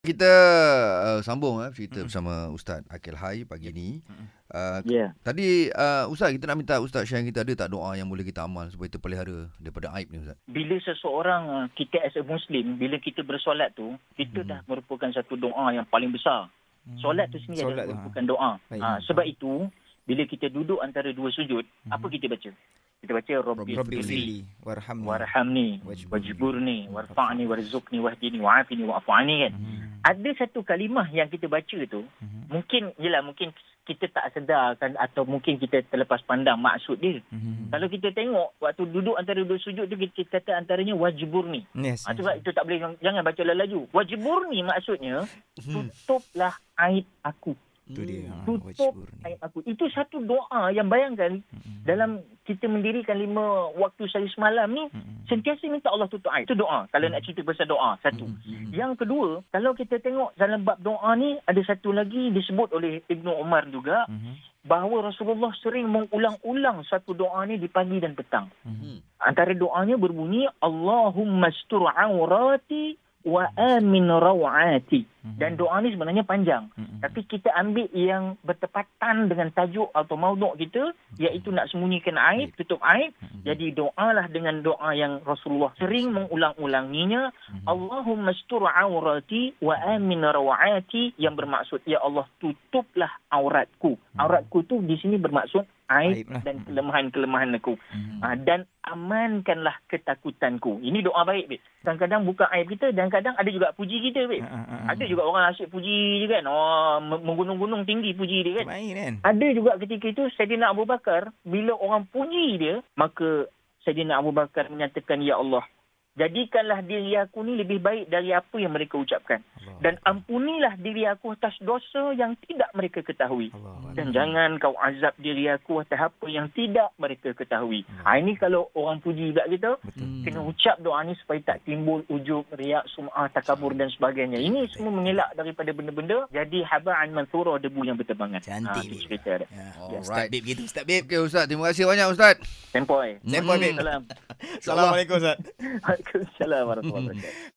Kita sambung cerita bersama Ustaz Akil Hai pagi ni. Tadi Ustaz, kita nak minta Ustaz Syai, kita ada tak doa yang boleh kita amal supaya terpelihara daripada aib ni, Ustaz? Bila seseorang, kita as a Muslim, bila kita bersolat tu, kita dah merupakan satu doa yang paling besar. Solat tu sendiri adalah merupakan doa. Sebab itu, bila kita duduk antara dua sujud, apa kita baca? Kita baca Rabbi warhamni wajburni warfa'ni warzuqni wahdini wa'afini wa'fu anni kan. Ada satu kalimah yang kita baca tu, mungkin kita tak sedarkan atau mungkin kita terlepas pandang maksud dia. Kalau kita tengok waktu duduk antara dua sujud tu, kita kata antaranya wajburni. Yes. Itu tak boleh, jangan baca laju. Wajburni maksudnya tutuplah aib aku. Itu dia. Tutup aib aku. Itu satu doa yang bayangkan dalam kita mendirikan 5 waktu sehari semalam ni, sentiasa minta Allah tutup aib. Itu doa. Kalau nak cerita pasal doa, satu. Yang kedua, kalau kita tengok dalam bab doa ni, ada satu lagi disebut oleh Ibn Umar juga, bahawa Rasulullah sering mengulang-ulang satu doa ni di pagi dan petang. Antara doanya berbunyi, Allahumma astur awrati wa amin rawati. Dan doa ni sebenarnya panjang, tapi kita ambil yang bertepatan dengan tajuk atau maudhu' kita, iaitu nak sembunyikan aib, tutup aib. Jadi doalah dengan doa yang Rasulullah sering mengulang-ulanginya, Allahumma astur awrati wa amin rawati, yang bermaksud ya Allah tutuplah auratku. Auratku tu di sini bermaksud aib dan kelemahan-kelemahan aku, dan amankanlah ketakutanku. Ini doa baik, babe. Kadang-kadang buka aib kita dan kadang ada juga puji kita, babe. Ada juga orang asyik puji je kan. Menggunung-gunung tinggi puji dia kan. Main, kan. Ada juga ketika itu Saidina Abu Bakar, bila orang puji dia, maka Saidina Abu Bakar menyatakan, ya Allah, jadikanlah diri aku ni lebih baik dari apa yang mereka ucapkan. Allah. Dan ampunilah diri aku atas dosa yang tidak mereka ketahui. Allah. Dan jangan kau azab diri aku atas apa yang tidak mereka ketahui. Ini kalau orang puji juga kita, kena ucap doa ni supaya tak timbul ujub, riak, sum'ah, takabur dan sebagainya. Ini semua mengelak daripada benda-benda. Jadi haba'an manthura, debu yang berterbangan. Cantik. Cerita dia. Ustaz Bib gitu. Ustaz Bib. Okay, Ustaz. Terima kasih banyak, Ustaz. Sempoi. Sempoi, Bib. Assalamualaikum, Ustaz. Assalamualaikum warahmatullahi wabarakatuh.